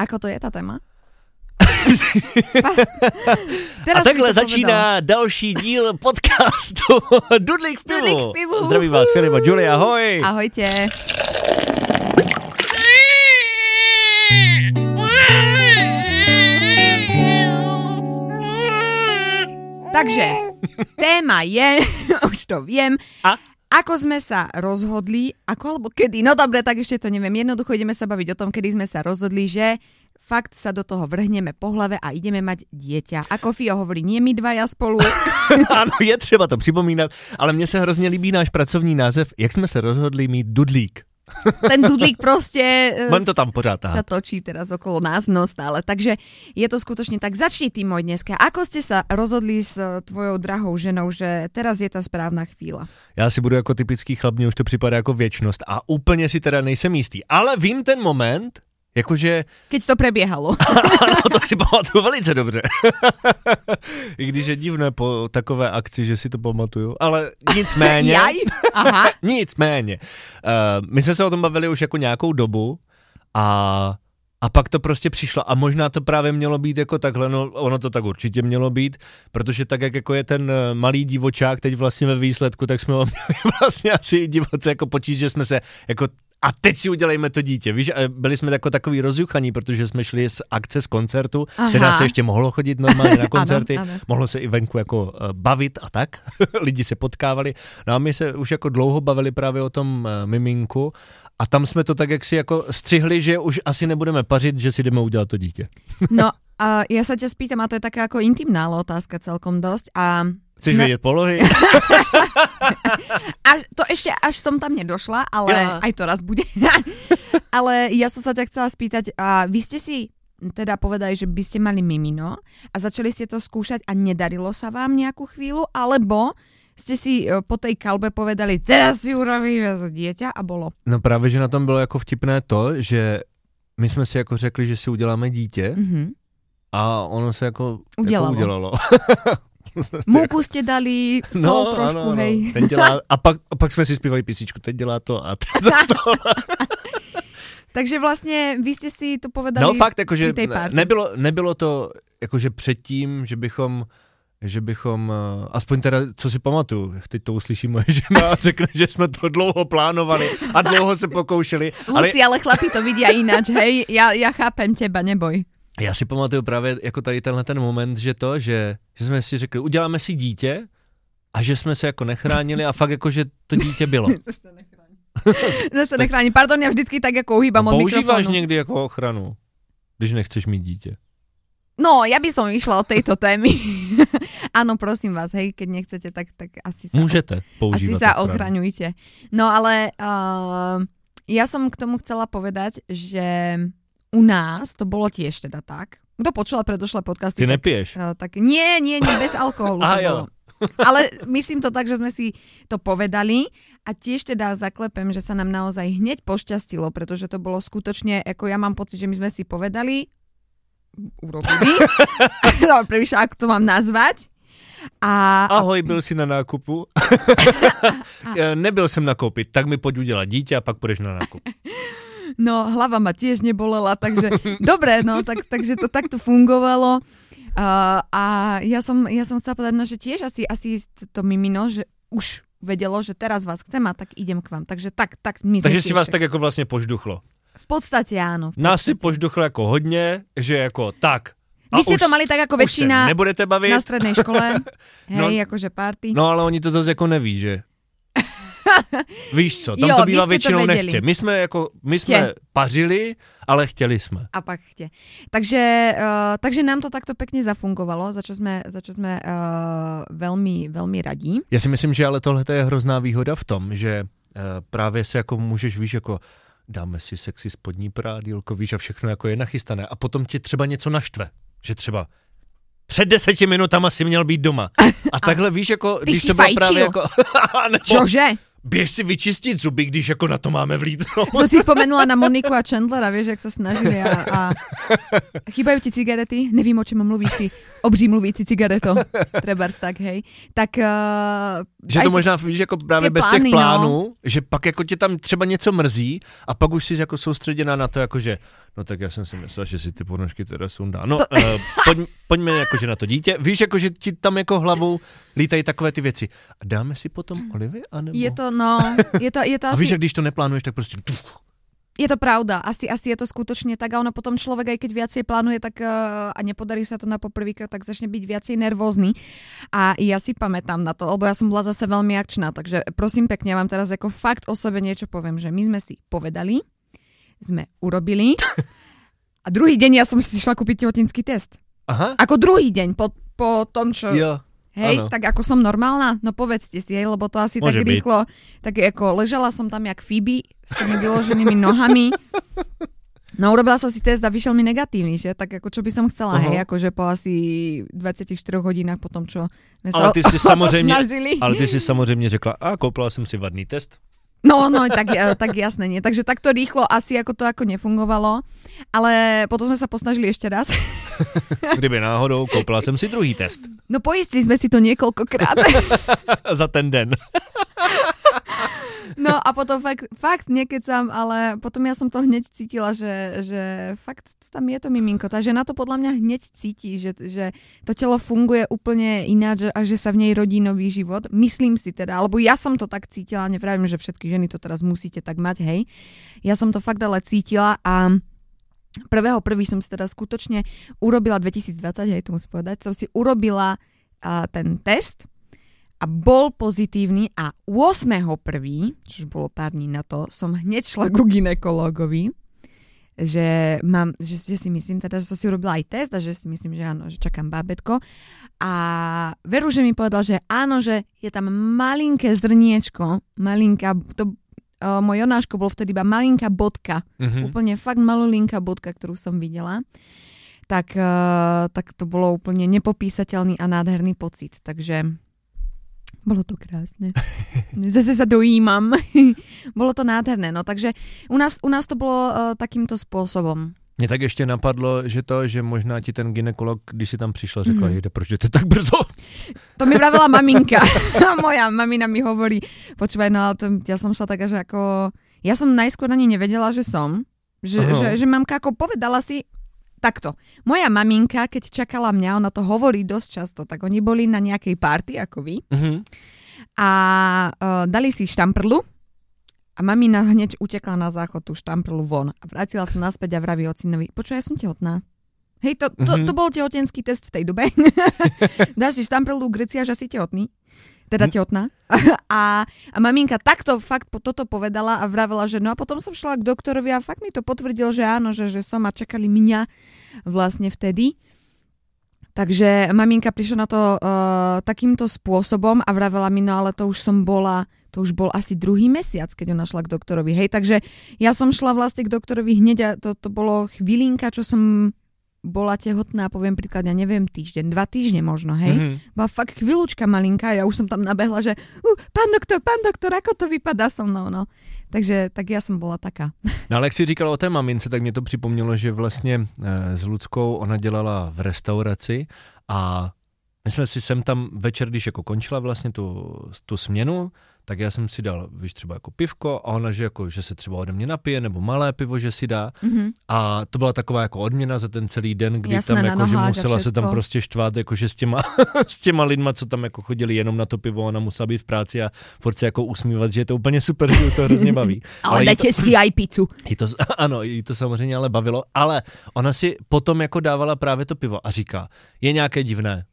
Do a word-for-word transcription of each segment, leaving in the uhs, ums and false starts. Ako to je ta téma? A takhle začíná další díl podcastu Dudlík v pivu. Dudlík v pivu. Zdravím vás, Filip a Julie, ahoj. Ahoj tě. Takže téma je, už to viem, a? Ako sme sa rozhodli, ako alebo kedy, no dobre, tak ešte to neviem, jednoducho ideme sa baviť o tom, kedy sme sa rozhodli, že fakt sa do toho vrhneme po hlave a ideme mať dieťa. Ako Fio hovorí, nie my dva, ja spolu. Ano, je třeba to připomínat, ale mně se hrozně líbí náš pracovní název, jak jsme se rozhodli mít Dudlík. Ten dudlík prostě mám to tam pořád sa točí teraz okolo nás, no stále. Takže je to skutočne tak. Začni ty môj dneska. Ako ste sa rozhodli s tvojou drahou ženou, že teraz je ta správná chvíla? Já si budu jako typický chlap, mně už to připadá jako věčnost a úplně si teda nejsem jistý. Ale vím ten moment, jakože... Keď to prebiehalo. Ano, to si pamatuju velice dobře. I když je divné po takové akci, že si to pamatuju, ale nicméně... Jaj? Aha. Nicméně. Uh, my jsme se o tom bavili už jako nějakou dobu a, a pak to prostě přišlo a možná to právě mělo být jako takhle, no ono to tak určitě mělo být, protože tak, jak jako je ten malý divočák teď vlastně ve výsledku, tak jsme ho měli vlastně asi divoce jako počíst, že jsme se jako... A teď si udělejme to dítě, víš, byli jsme jako takový rozjuchaní, protože jsme šli z akce, z koncertu, aha, teda se ještě mohlo chodit normálně na koncerty, ano, ano. Mohlo se i venku jako bavit a tak, lidi se potkávali, no a my se už jako dlouho bavili právě o tom miminku a tam jsme to tak, jak si jako střihli, že už asi nebudeme pařit, že si jdeme udělat to dítě. No a já se tě spýtam, a to je taká jako intimná otázka celkom dost a... Chceš ne... vědět polohy? Až, to ještě, až som tam nedošla, ale ja. Aj to raz bude. Ale ja som sa ťa chcela spýtať, a vy ste si teda povedali, že by ste mali mimino a začali ste to skúšať a nedarilo sa vám nejakú chvíľu, alebo ste si po tej kalbe povedali, teraz si urobíme dieťa a bolo. No právě, že na tom bylo jako vtipné to, že my jsme si jako řekli, že si uděláme dítě mm-hmm. a ono se jako udělalo. Jako udělalo. Múku ste dali, sol no, trošku, ano, hej. No. Ten dělá, a, pak, a pak sme si zpívali písničku, teď dělá to a teď to. Takže vlastně vy ste si to povedali. No fakt, jakože nebylo, nebylo to jakože předtím, že bychom, že bychom, aspoň teda, co si pamatuju, teď to uslyší moje žena a řekne, že jsme to dlouho plánovali a dlouho se pokoušeli. Luci, ale, ale chlapi to vidia ináč, hej, já, já chápem teba, neboj. Já si pamatuju právě jako tady tenhle ten moment, že to, že, že jsme si řekli, uděláme si dítě a že jsme se jako nechránili a fakt jako, že to dítě bylo. To se nechrání. To se nechrání. Pardon, já vždycky tak jako uhýbám od mikrofonu. Používáš někdy jako ochranu, když nechceš mít dítě? No, ja by som išla od tejto témy. Áno, prosím vás, hej, keď nechcete, tak, tak asi sa, Môžete používať asi sa ochraňujte. No ale uh, ja som k tomu chcela povedať, že... U nás to bolo tiež teda tak. Kto počula predošlé podcasty? Ty nepiješ? Tak, tak, nie, nie, nie, bez alkoholu. Aha, to bolo. Ale myslím to tak, že sme si to povedali a tiež teda zaklepem, že sa nám naozaj hneď pošťastilo, pretože to bolo skutočne, ako ja mám pocit, že my sme si povedali, urobili, prevyšla, ako to mám nazvať. A, ahoj, byl jsi na nákupu? Nebyl jsem nakoupit, tak mi pojď udělat dítě a pak půjdeš na nákup. No, hlava ma tiež nebolela, takže dobre, no, tak, takže to takto fungovalo. Uh, a ja som, ja som chcela povedať, no, že tiež asi, asi to mimino, že už vedelo, že teraz vás chcem a tak idem k vám. Takže tak, tak my Takže si vás tak ako vlastne požduchlo. V podstate áno. V podstate. Nás si požduchlo ako hodne, že ako tak. A vy ste to mali tak ako väčšina na strednej škole, hej, no, akože party. No, ale oni to zase ako neví, že... Víš co, tam jo, to bývá většinou nechtě. My jsme jako, my jsme Chtě. pařili, ale chtěli jsme. A pak chtě. Takže, uh, takže nám to takto pěkně zafungovalo, za čo jsme, za čo jsme uh, velmi, velmi radí. Já si myslím, že ale tohle je hrozná výhoda v tom, že uh, právě se jako můžeš, víš, jako dáme si sexy spodní prádílko, víš, a všechno jako je nachystané. A potom ti třeba něco naštve, že třeba před deseti minutama si měl být doma. A takhle a víš, jako... Ty když si to fajčil. Právě jako, Čože? Běž si vyčistit zuby, když jako na to máme vlítnout. Jsem si vzpomenula na Moniku a Chandlera, víš, jak se snažili a... a... Chýbají ti cigarety? Nevím, o čem mluvíš ty. Obří mluvící cigareto. Trebárs tak, hej. Tak... Uh, že to možná, víš, jako právě bez plány, těch plánů, no. Že pak jako tě tam třeba něco mrzí a pak už jsi jako soustředěná na to, jakože... No tak já jsem si myslel, že si ty ponožky teda sundá. No, to... uh, pojď, pojďme jakože na to dítě. Víš, jakože ti tam jako hlavou lítají takové ty věci. A dáme si potom olivy, anebo? Je to, no, je to, je to asi... A víš, že když to neplánuješ, tak prostě... Je to pravda, asi, asi je to skutočne tak a ono potom človek, aj keď viacej plánuje tak, uh, a nepodarí sa to na poprvýkrát, tak začne byť viacej nervózny a ja si pamätám na to, lebo ja som bola zase veľmi akčná, takže prosím pekne, ja vám teraz ako fakt o sebe niečo poviem, že my sme si povedali, sme urobili a druhý deň ja som si šla kúpiť tehotenský test. Aha. Ako druhý deň po, po tom, čo... Jo. Hej, ano. Tak ako som normálna? No povedzte si, hej, lebo to asi môže tak byť. Rýchlo. Tak ako ležala som tam jak Phoebe s tými vyloženými nohami. No urobila som si test a vyšiel mi negatívny, že? Tak ako čo by som chcela, uh-huh. hej, akože po asi dvadsaťštyri hodinách po tom, čo sme sa ale ty si samozrejme, ale ty si samozrejme řekla, a kúpila som si vadný test. No, no, tak, tak jasné, nie. Takže takto rýchlo asi ako to ako nefungovalo. Ale potom sme sa posnažili ešte raz. Kdyby náhodou, koupila som si druhý test. No pojistili sme si to niekoľkokrát. Za ten den. No a potom fakt, fakt nekecam, ale potom ja som to hneď cítila, že, že fakt tam je to miminko. Tá žena to podľa mňa hneď cíti, že, že to telo funguje úplne ináč a že sa v nej rodí nový život. Myslím si teda, alebo ja som to tak cítila, nevrávim, že všetky ženy to teraz musíte tak mať, hej. Ja som to fakt ale cítila a prvého prvý som si teda skutočne urobila dvetisícdvadsať, hej, to musím povedať, som si urobila uh, ten test. A bol pozitívny a ôsmeho prvý, čo bolo pár dní na to, som hneď šla ku gynekológovi, že, mám, že, že si myslím, teda, že som si urobila aj test a že si myslím, že áno, že čakám bábätko. A veru, že mi povedal, že áno, že je tam malinké zrniečko, malinká, to uh, môj Jonáško bol vtedy iba malinká bodka, mm-hmm. úplne fakt malulinká bodka, ktorú som videla. Tak, uh, tak to bolo úplne nepopísateľný a nádherný pocit, takže... Bolo to krásne. Zase sa dojímam. Bolo to nádherné. No takže u nás, u nás to bolo uh, takýmto spôsobom. Mne tak ešte napadlo, že to, že možná ti ten gynekolog, když si tam prišla, řekla, mm. že proč jdete tak brzo? To mi vravila maminka. Moja mamina mi hovorí, počúvaj, no ale to, ja som šla taká, že ako... Ja som najskôr ani nevedela, že som. Že, že, že mamka ako povedala si... Takto. Moja maminka, keď čakala mňa, ona to hovorí dosť často, tak oni boli na nejakej party, ako vy. Mm-hmm. A uh, dali si štamprlu a mamina hneď utekla na záchod tú štamprlu von. A vrátila sa naspäť a vraví ocinovi, počuj, ja som tehotná. Hej, to, to, mm-hmm. to bol tehotenský test v tej dobe. Dáš si štamprlu, Grecia, že si tehotný. Teda tehotná. A, a maminka takto fakt toto povedala a vravela, že no a potom som šla k doktorovi a fakt mi to potvrdil, že áno, že, že som a čakali mňa vlastne vtedy. Takže maminka prišla na to uh, takýmto spôsobom a vravela mi, no ale to už som bola, to už bol asi druhý mesiac, keď ona šla k doktorovi. Hej, takže ja som šla vlastne k doktorovi hneď a to, to bolo chvílinka, čo som... bola tehotná, poviem príklad, ja neviem, týždeň, dva týždne možno, hej. Mm-hmm. Bola fakt chvíľučka malinká, ja už som tam nabehla, že uh, pán doktor, pán doktor, ako to vypadá so mnou, no. Takže tak ja som bola taká. No ale jak si říkala o té mamince, tak mě to připomnělo, že vlastně e, s Luckou ona dělala v restauraci a my jsme si sem tam večer, když jako končila vlastně tu, tu směnu, tak já jsem si dal, víš, třeba jako pivko a ona, že, jako, že se třeba ode mě napije, nebo malé pivo, že si dá. Mm-hmm. A to byla taková jako odměna za ten celý den, kdy jasné, tam jako, že musela se tam prostě štvát jako, že s, těma, s těma lidma, co tam jako chodili jenom na to pivo, ona musela být v práci a furt se jako usmívat, že je to úplně super, že to hrozně baví. ale, ale dajte si aj pizzu. Ano, jí to samozřejmě ale bavilo, ale ona si potom jako dávala právě to pivo a říká, je nějaké divné.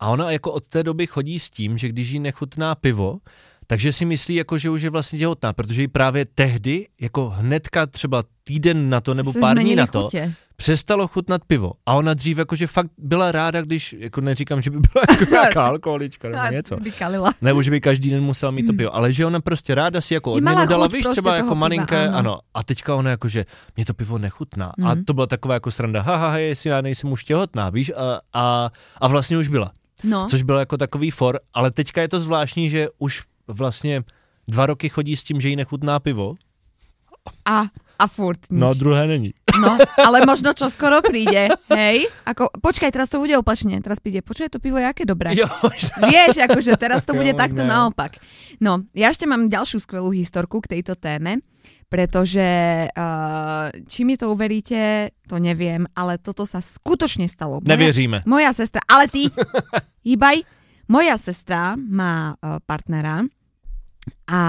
A ona jako od té doby chodí s tím, že když jí nechutná pivo, takže si myslí, jako, že už je vlastně těhotná, protože jí právě tehdy, jako hnedka třeba týden na to nebo se pár dní na to, chutě. Přestalo chutnat pivo. A ona dřív jakože fakt byla ráda, když, jako neříkám, že by byla jako nějaká alkoholička nebo něco. Nebo že by každý den musela mít to pivo. Ale že ona prostě ráda si jako odměnu dala, víš, prostě třeba jako malinké, piva, ano. ano. A teďka ona jakože, mě to pivo nechutná. Mm. A to byla taková jako sranda, haha, hej, jestli já nejsem už těhotná, víš, a, a, a vlastně už byla. No. Což bylo jako takový for, ale teďka je to zvláštní, že už vlastně dva roky chodí s tím, že jí nechutná pivo. A, a furt nič. No druhé není. No, ale možno čo skoro príde, hej? Ako, počkaj, teraz to bude opačne. Teraz príde, počuje to pivo, jaké dobré. Jo, vieš, akože teraz to bude jo, takto ne. Naopak. No, ja ešte mám ďalšiu skvelú historku k tejto téme. pretože uh, či mi to uveríte, to neviem, ale toto sa skutočne stalo. Moja, Nevieríme. Moja sestra, ale ty, hýbaj, moja sestra má uh, partnera a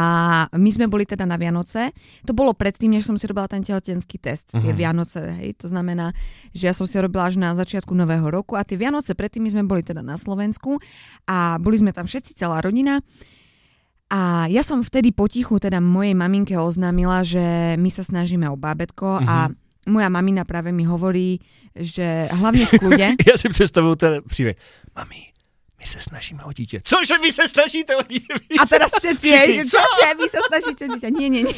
my sme boli teda na Vianoce. To bolo predtým, než som si robila ten tehotenský test, tie uh-huh. Vianoce, hej, to znamená, že ja som si robila až na začiatku nového roku a tie Vianoce predtým my sme boli teda na Slovensku a boli sme tam všetci, celá rodina. A ja som vtedy potichu teda mojej maminke oznámila, že my sa snažíme o bábätko mm-hmm. a moja mamina práve mi hovorí, že hlavne v kľude. Ja si predstavujem ten príbeh. Mami, my sa snažíme o dieťa. Cože vy sa snažíte o dieťa? A teraz všetci, Všichni, cože vy sa snažíte o dieťa? Nie, nie, nie.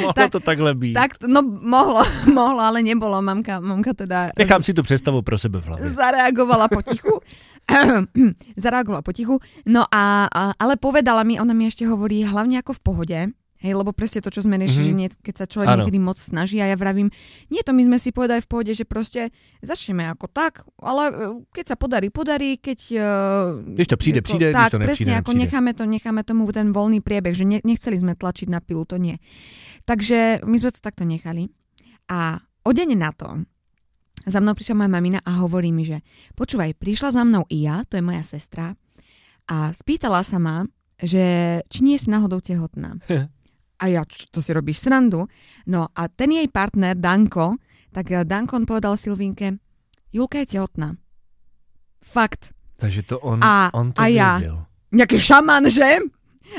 Mohlo tak, to takhle být. Tak, no mohlo, mohlo, ale nebolo. Mamka, mamka teda... Nechám si tu predstavu pro sebe v hlavě. Zareagovala potichu. Zareagovala potichu, no a, a ale povedala mi, ona mi ešte hovorí hlavne ako v pohode, hej, lebo presne to, čo sme riešili, mm-hmm. keď sa človek ano. niekedy moc snaží a ja vravím, nie, to my sme si povedali v pohode, že proste začneme ako tak, ale keď sa podarí, podarí, keď... Keď to príde, to, príde, tak, keď to nepríde, presne, nepríde. Ako necháme, to, necháme tomu ten voľný priebeh, že ne, nechceli sme tlačiť na pilu, to nie. Takže my sme to takto nechali a o deň na to za mnou prišla moja mamina a hovorí mi, že počúvaj, prišla za mnou i ja, to je moja sestra, a spýtala sa ma, že či nie si náhodou tehotná. A ja, to si robíš srandu. No a ten jej partner, Danko, tak Danko on povedal Silvínke, Julka je tehotná. Fakt. Takže to on, a, on to a ja, vedel. Nejaký šaman, že?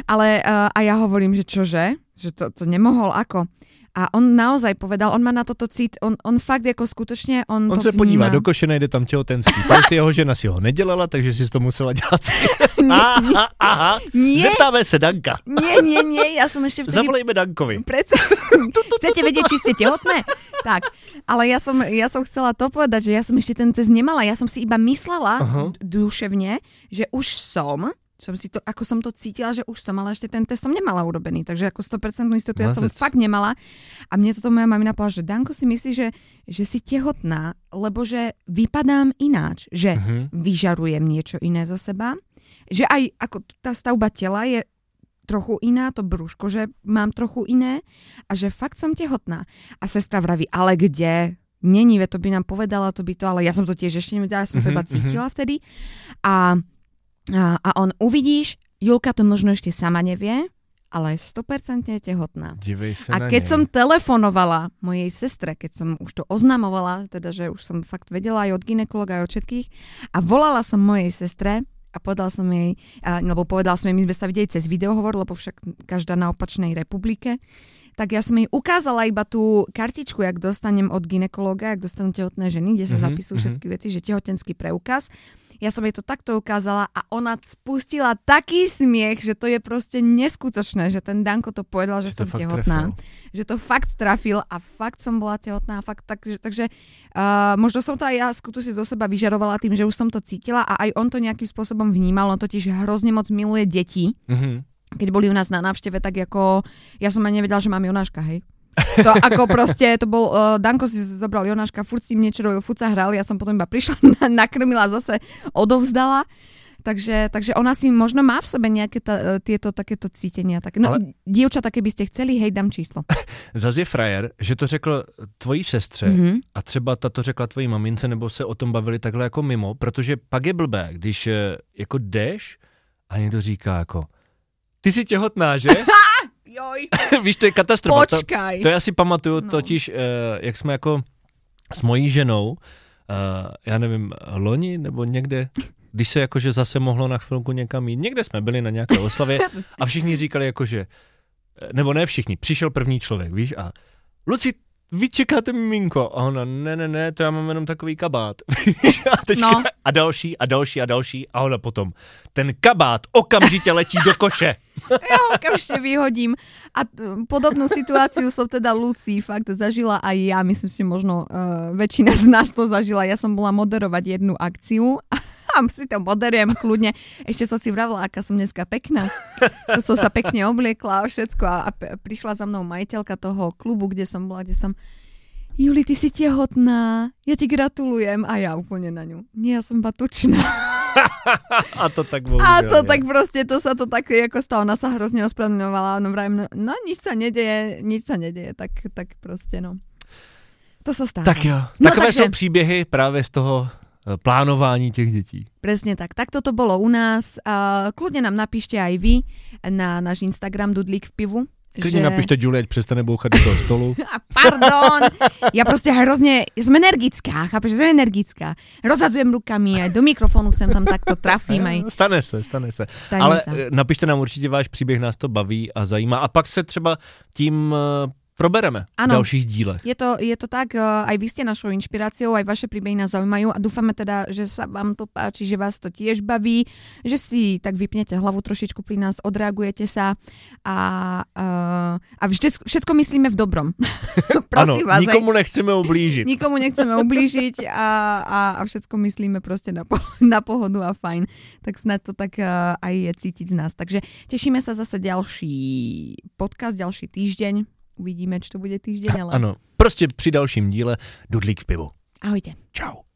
Ale a ja hovorím, že čože? Že to, to nemohol, ako? A on naozaj povedal, on má na toto cít, on, on fakt jako skutečně, on, on to se vnímá. Podívá do koše, najde tam těhotenský pás, jeho žena si ho nedělala, takže si to musela dělat. aha, aha, nie. Zeptáme se Danka. Nie, nie, nie, já jsem ještě vtedy... Zavolejme Dankovi. Prece... Chcete vědět, či jste těhotné? Tak, ale já jsem, já jsem chcela to povedať, že já jsem ještě ten test nemala, já jsem si iba myslela uh-huh. duševně, že už som... Som si to, ako som to cítila, že už som, ale ešte ten test som nemala urobený, takže ako sto percent istotu ja som fakt nemala. A mne toto moja mamina povedala, že Danko si myslí, že, že si tehotná, lebo že vypadám ináč, že uh-huh. vyžarujem niečo iné zo seba, že aj ako tá stavba tela je trochu iná, to brúško, že mám trochu iné a že fakt som tehotná. A sestra vraví, ale kde? Není, ve to by nám povedala, to by to, ale ja som to tiež ešte nevedela, ja som to iba cítila uh-huh. vtedy. A A on, uvidíš, Julka to možno ešte sama nevie, ale je sto percent tehotná. Dívej sa na nej. A keď som telefonovala mojej sestre, keď som už to oznamovala, teda, že už som fakt vedela aj od gynekologa, aj od všetkých, a volala som mojej sestre a povedala som jej, lebo povedala som jej, my sme sa videli cez videohovor, lebo však každá na opačnej republike, tak ja som jej ukázala iba tú kartičku, jak dostanem od gynekologa, jak dostanú tehotné ženy, kde sa mm-hmm, zapisujú mm-hmm. všetky veci, že tehotenský preukaz. Ja som jej to takto ukázala a ona spustila taký smiech, že to je proste neskutočné, že ten Danko to povedal, že, že som tehotná. Trafil. Že to fakt trafil a fakt som bola tehotná. Fakt, tak, že, takže uh, možno som to aj ja skutočne zo seba vyžarovala tým, že už som to cítila a aj on to nejakým spôsobom vnímal. On totiž hrozne moc miluje deti. Mm-hmm. Keď boli u nás na návšteve, tak ako ja som aj nevedela, že mám Jonáška, hej. To ako proste, to bol, uh, Danko si zobral Jonáška, furt s ním niečo robil, furt sa hral, ja som potom iba prišla, nakrmila, zase odovzdala, takže, takže ona si možno má v sebe nejaké ta, tieto takéto cítenia. Tak, no, ale... dievčata, keby ste chceli, hej, dám číslo. Zas je frajer, že to řekl tvojí sestře mm-hmm. a třeba ta to řekla tvojí mamince, nebo se o tom bavili takhle jako mimo, protože pak je blbé, když jako jdeš a někdo říká jako, ty jsi těhotná, že? Joj. Víš, to je katastrofa. Počkaj. To, to já si pamatuju no. totiž, eh, jak jsme jako s mojí ženou, eh, já nevím, loni nebo někde, když se jakože zase mohlo na chvilku někam jít, někde jsme byli na nějaké oslavě a všichni říkali jakože, nebo ne všichni, přišel první člověk, víš, a Luci, vy čekáte miminko. A ona, ne, ne, ne, to já mám jenom takový kabát. a, teďka, no. a další, a další, a další. A ona potom, ten kabát okamžitě letí do koše. Já ho okamžitě vyhodím. A t- podobnou situáciu som teda Lucí fakt zažila aj ja. Myslím si, že možno uh, väčšina z nás to zažila. Ja som bola moderovať jednu akciu. A si to moderujem kľudne. Ešte som si vravila, aká som dneska pekná. To som sa pekne obliekla a všetko. A, a prišla za mnou majiteľka toho klubu, kde som bola, kde som Juli, ty si tehotná, ja ti gratulujem. A ja úplne na ňu. Nie, ja som batučná. A to tak bohužiaľ. A to nie. Tak proste, to sa to tak ako stalo. Ona sa hrozne ospravedlňovala. No vraj, no, no nič sa nedeje, nič sa nedeje. Tak, tak proste, no. To sa stáva. Tak jo. Takové no, sú príbehy práve z toho plánování tých detí. Presne tak. Tak toto bolo u nás. Kľudne nám napíšte aj vy na náš Instagram Dudlík v pivu. Klidně že... napište Julie, ať přestane bouchat do toho stolu. Pardon, já prostě hrozně, jsem energická, chápeš, jsem energická. Rozhazujem rukami a do mikrofonu jsem tam takto trafím. Aj. Stane se, stane se. Stane Ale se. Napište nám určitě váš příběh, nás to baví a zajímá. A pak se třeba tím probereme ano, v dalších dílech. Je to, je to tak, aj vy ste našou inšpiráciou, aj vaše príbehy nás zaujímajú a dúfame teda, že sa vám to páči, že vás to tiež baví, že si tak vypnete hlavu trošičku pri nás, odreagujete sa a, a vždy, všetko myslíme v dobrom. Prosím ano, vás, nikomu aj, nechceme ublížiť. Nikomu nechceme ublížiť a, a, a všetko myslíme proste na, po, na pohodu a fajn. Tak snad to tak aj je cítiť z nás. Takže tešíme sa zase ďalší podcast, ďalší týždeň. Uvidíme, čo to bude týždeň, ale... Ano, prostě při dalším díle Dudlík v pivu. Ahojte. Čau.